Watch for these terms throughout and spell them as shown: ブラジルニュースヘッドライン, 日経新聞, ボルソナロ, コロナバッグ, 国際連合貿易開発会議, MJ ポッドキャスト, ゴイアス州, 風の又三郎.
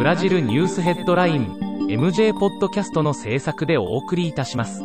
ブラジルニュースヘッドライン MJ ポッドキャストの制作でお送りいたします。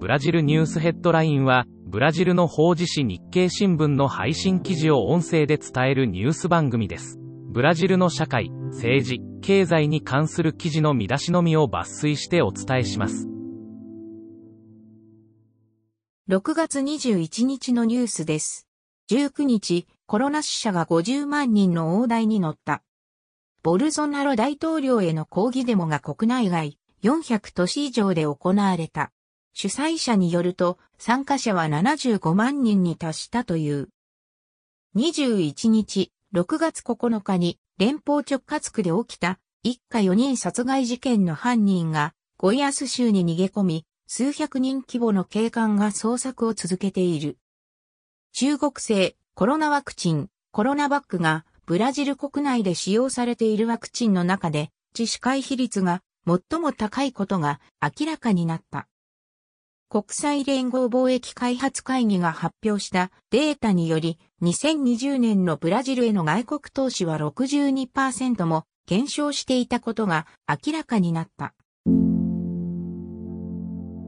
ブラジルニュースヘッドラインはブラジルの法事紙日経新聞の配信記事を音声で伝えるニュース番組です。ブラジルの社会、政治、経済に関する記事の見出しのみを抜粋してお伝えします。6月21日のニュースです。19日、コロナ死者が50万人の大台に乗った。ボルソナロ大統領への抗議デモが国内外400都市以上で行われた。主催者によると、参加者は75万人に達したという。21日、6月9日に連邦直轄区で起きた一家4人殺害事件の犯人がゴイアス州に逃げ込み、数百人規模の警官が捜索を続けている。中国製コロナワクチン、コロナバッグがブラジル国内で使用されているワクチンの中で致死回避率が最も高いことが明らかになった。国際連合貿易開発会議が発表したデータにより2020年のブラジルへの外国投資は 62% も減少していたことが明らかになった。